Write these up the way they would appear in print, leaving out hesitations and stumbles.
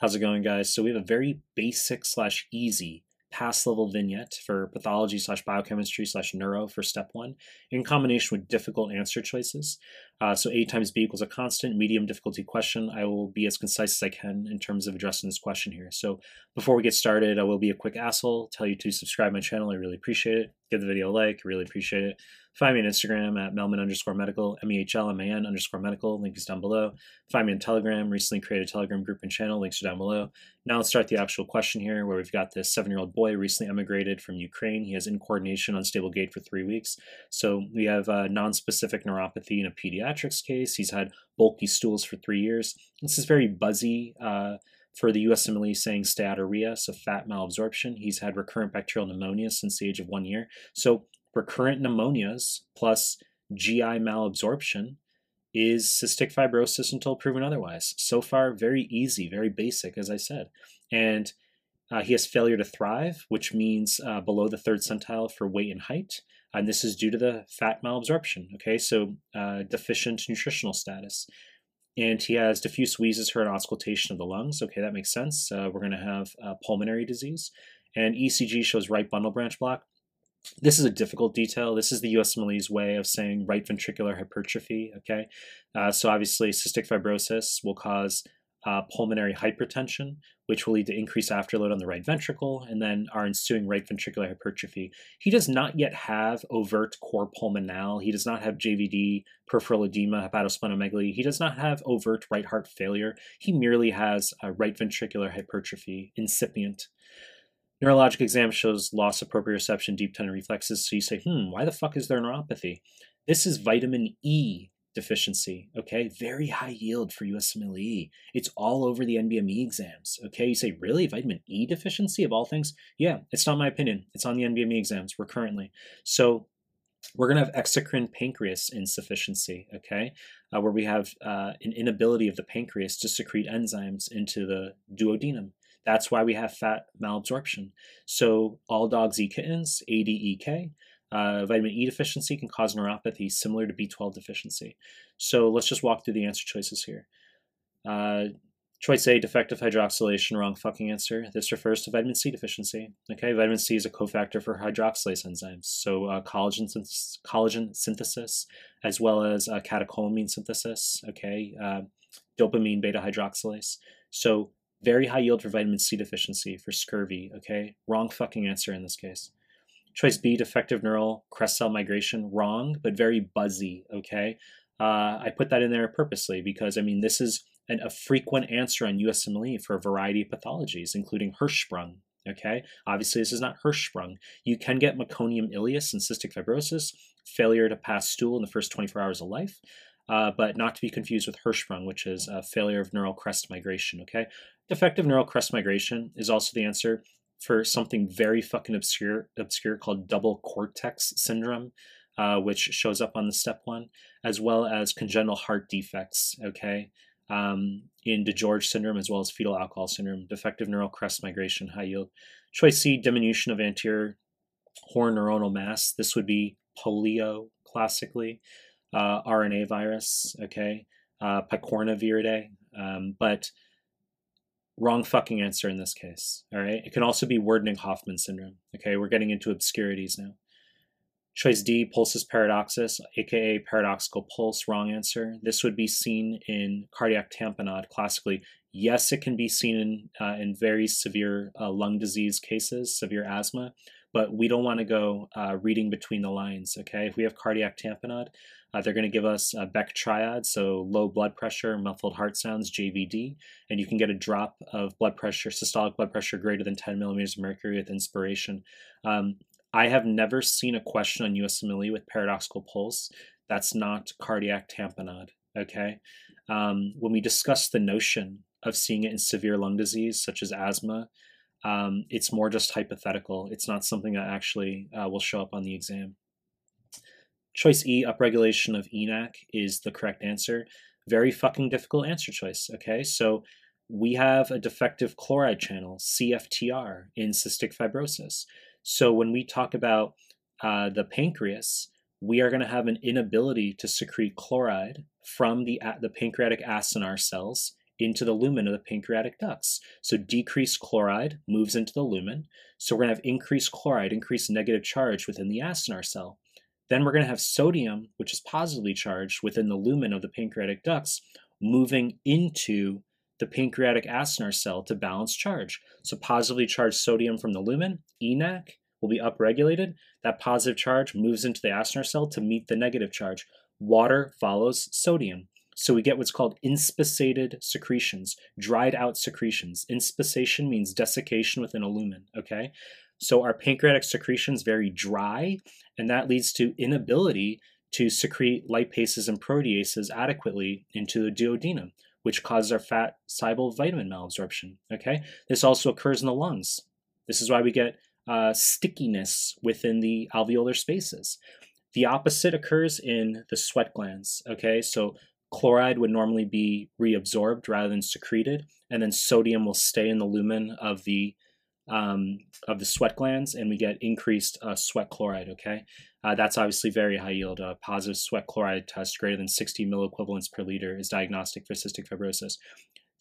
How's it going, guys? So we have a very basic / easy pass level vignette for pathology / biochemistry / neuro for step one in combination with difficult answer choices. So A times B equals a constant, medium difficulty question. I will be as concise as I can in terms of addressing this question here. So before we get started, I will be a quick asshole, tell you to subscribe to my channel. I really appreciate it. Give the video a like, really appreciate it. Find me on Instagram at melman_medical, melman_medical, link is down below. Find me on Telegram, recently created a Telegram group and channel, links are down below. Now let's start the actual question here, where we've got this 7-year-old boy recently emigrated from Ukraine. He has incoordination, unstable gait for 3 weeks. So we have non-specific neuropathy in a pediatrics case. He's had bulky stools for 3 years. This is very buzzy for the USMLE saying steatorrhea, so fat malabsorption. He's had recurrent bacterial pneumonia since the age of 1 year. So recurrent pneumonias plus GI malabsorption is cystic fibrosis until proven otherwise. So far, very easy, very basic, as I said. And he has failure to thrive, which means below the third centile for weight and height. And this is due to the fat malabsorption, okay? So deficient nutritional status. And he has diffuse wheezes, heard auscultation of the lungs. Okay, that makes sense. We're going to have pulmonary disease. And ECG shows right bundle branch block. This is a difficult detail. This is the USMLE's way of saying right ventricular hypertrophy, okay? So obviously cystic fibrosis will cause pulmonary hypertension, which will lead to increased afterload on the right ventricle, and then our ensuing right ventricular hypertrophy. He does not yet have overt cor pulmonale. He does not have JVD, peripheral edema, hepatosplenomegaly. He does not have overt right heart failure. He merely has a right ventricular hypertrophy, incipient. Neurologic exam shows loss of proprioception, deep tendon reflexes. So you say, why the fuck is there neuropathy? This is vitamin E deficiency, okay? Very high yield for USMLE. It's all over the NBME exams, okay? You say, really? Vitamin E deficiency of all things? Yeah, it's not my opinion. It's on the NBME exams recurrently. So we're going to have exocrine pancreas insufficiency, okay? Where we have an inability of the pancreas to secrete enzymes into the duodenum. That's why we have fat malabsorption. So all dogs eat kittens, ADEK. Vitamin E deficiency can cause neuropathy similar to B12 deficiency. So let's just walk through the answer choices here. Choice A, defective hydroxylation, wrong fucking answer. This refers to vitamin C deficiency. Okay, vitamin C is a cofactor for hydroxylase enzymes, so collagen synthesis, as well as catecholamine synthesis, okay, dopamine beta hydroxylase. So very high yield for vitamin C deficiency for scurvy, okay? Wrong fucking answer in this case. Choice B, defective neural crest cell migration. Wrong, but very buzzy, okay? I put that in there purposely because, I mean, this is a frequent answer on USMLE for a variety of pathologies, including Hirschsprung, okay? Obviously, this is not Hirschsprung. You can get meconium ileus and cystic fibrosis, failure to pass stool in the first 24 hours of life, but not to be confused with Hirschsprung, which is a failure of neural crest migration, okay? Defective neural crest migration is also the answer for something very fucking obscure called double cortex syndrome, which shows up on the step one, as well as congenital heart defects, okay? In DiGeorge syndrome, as well as fetal alcohol syndrome, defective neural crest migration, high yield. Choice C, diminution of anterior horn neuronal mass. This would be polio, classically. RNA virus, okay, picorna viridae, but wrong fucking answer in this case, all right? It can also be Werdnig-Hoffmann syndrome, okay? We're getting into obscurities now. Choice D, pulsus paradoxus, aka paradoxical pulse, wrong answer. This would be seen in cardiac tamponade classically. Yes, it can be seen in very severe lung disease cases, severe asthma, but we don't want to go reading between the lines, okay? If we have cardiac tamponade, they're going to give us a Beck triad, so low blood pressure, muffled heart sounds, JVD, and you can get a drop of blood pressure, systolic blood pressure greater than 10 millimeters of mercury with inspiration. I have never seen a question on USMLE with paradoxical pulse. That's not cardiac tamponade, okay? When we discuss the notion of seeing it in severe lung disease, such as asthma, it's more just hypothetical. It's not something that actually will show up on the exam. Choice E, upregulation of ENaC is the correct answer. Very fucking difficult answer choice, okay? So we have a defective chloride channel, CFTR, in cystic fibrosis. So when we talk about the pancreas, we are going to have an inability to secrete chloride from the pancreatic acinar cells into the lumen of the pancreatic ducts. So decreased chloride moves into the lumen. So we're going to have increased chloride, increased negative charge within the acinar cell. Then we're going to have sodium, which is positively charged within the lumen of the pancreatic ducts, moving into the pancreatic acinar cell to balance charge. So positively charged sodium from the lumen, ENaC, will be upregulated. That positive charge moves into the acinar cell to meet the negative charge. Water follows sodium. So we get what's called inspissated secretions, dried out secretions. Inspissation means desiccation within a lumen, okay? So our pancreatic secretions very dry, and that leads to inability to secrete lipases and proteases adequately into the duodenum, which causes our fat soluble vitamin malabsorption, okay? This also occurs in the lungs. This is why we get stickiness within the alveolar spaces. The opposite occurs in the sweat glands, okay? So chloride would normally be reabsorbed rather than secreted, and then sodium will stay in the lumen of the sweat glands, and we get increased sweat chloride, okay? That's obviously very high yield. Positive sweat chloride test greater than 60 milliequivalents per liter is diagnostic for cystic fibrosis.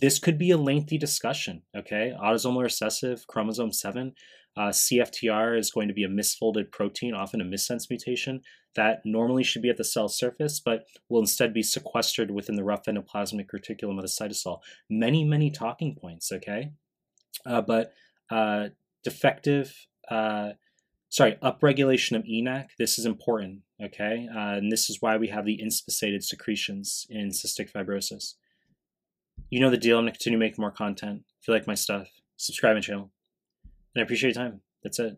This could be a lengthy discussion, okay? Autosomal recessive, chromosome 7, CFTR is going to be a misfolded protein, often a missense mutation, that normally should be at the cell surface, but will instead be sequestered within the rough endoplasmic reticulum of the cytosol. Many, many talking points, okay? Upregulation of ENaC, this is important, okay? And this is why we have the inspissated secretions in cystic fibrosis. You know the deal. I'm going to continue making more content. If you like my stuff, subscribe to my channel. And I appreciate your time. That's it.